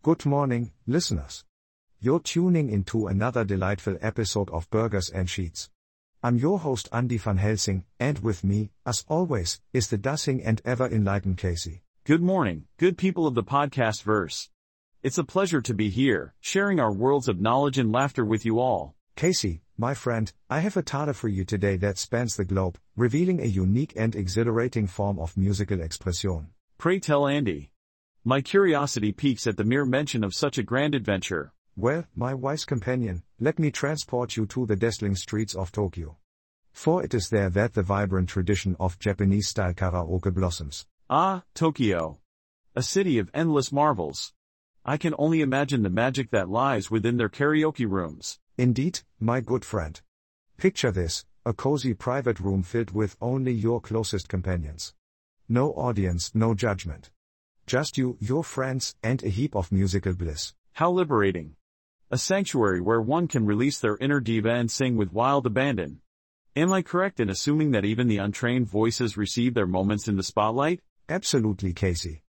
Good morning, listeners. You're tuning into another delightful episode of Burgers and Sheets. I'm your host Andy Van Helsing, and with me, as always, is the dashing and ever-enlightened Casey. Good morning, good people of the podcast verse. It's a pleasure to be here, sharing our worlds of knowledge and laughter with you all. Casey, my friend, I have a tale for you today that spans the globe, revealing a unique and exhilarating form of musical expression. Pray tell, Andy. My curiosity peaks at the mere mention of such a grand adventure. Well, my wise companion, let me transport you to the dazzling streets of Tokyo. For it is there that the vibrant tradition of Japanese-style karaoke blossoms. Ah, Tokyo. A city of endless marvels. I can only imagine the magic that lies within their karaoke rooms. Indeed, my good friend. Picture this, a cozy private room filled with only your closest companions. No audience, no judgment. Just you, your friends, and a heap of musical bliss. How liberating. A sanctuary where one can release their inner diva and sing with wild abandon. Am I correct in assuming that even the untrained voices receive their moments in the spotlight? Absolutely, Casey.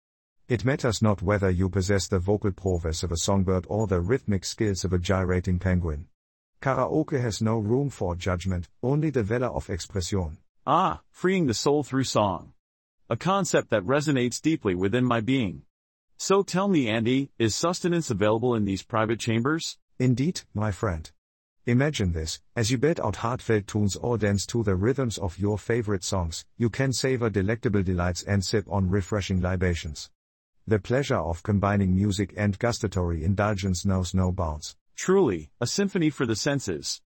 It matters not whether you possess the vocal prowess of a songbird or the rhythmic skills of a gyrating penguin. Karaoke has no room for judgment, only the valor of expression. Ah, freeing the soul through song. A concept that resonates deeply within my being. So tell me, Andy, is sustenance available in these private chambers? Indeed, my friend. Imagine this, as you belt out heartfelt tunes or dance to the rhythms of your favorite songs, you can savor delectable delights and sip on refreshing libations. The pleasure of combining music and gustatory indulgence knows no bounds. Truly, a symphony for the senses.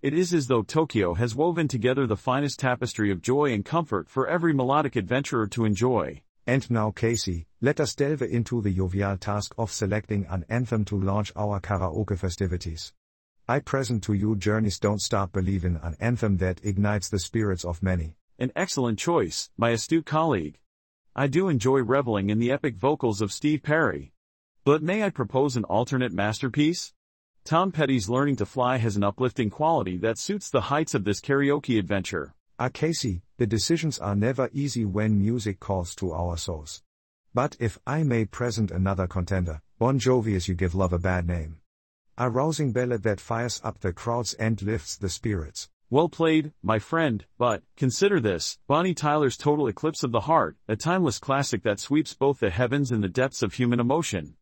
It is as though Tokyo has woven together the finest tapestry of joy and comfort for every melodic adventurer to enjoy. And now, Casey, let us delve into the jovial task of selecting an anthem to launch our karaoke festivities. I present to you Journey's Don't Stop Believin', an anthem that ignites the spirits of many. An excellent choice, my astute colleague. I do enjoy reveling in the epic vocals of Steve Perry. But may I propose an alternate masterpiece? Tom Petty's Learning to Fly has an uplifting quality that suits the heights of this karaoke adventure. Ah, Casey, the decisions are never easy when music calls to our souls. But if I may present another contender, Bon Jovi's You Give Love a Bad Name. A rousing ballad that fires up the crowds and lifts the spirits. Well played, my friend, but consider this, Bonnie Tyler's Total Eclipse of the Heart, a timeless classic that sweeps both the heavens and the depths of human emotion.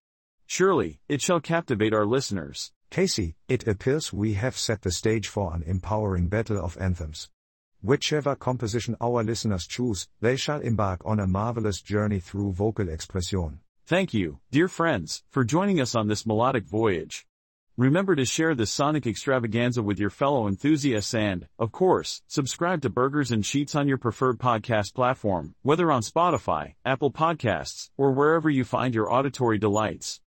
Surely, it shall captivate our listeners. Casey, it appears we have set the stage for an empowering battle of anthems. Whichever composition our listeners choose, they shall embark on a marvelous journey through vocal expression. Thank you, dear friends, for joining us on this melodic voyage. Remember to share this sonic extravaganza with your fellow enthusiasts and, of course, subscribe to Burgers and Sheets on your preferred podcast platform, whether on Spotify, Apple Podcasts, or wherever you find your auditory delights.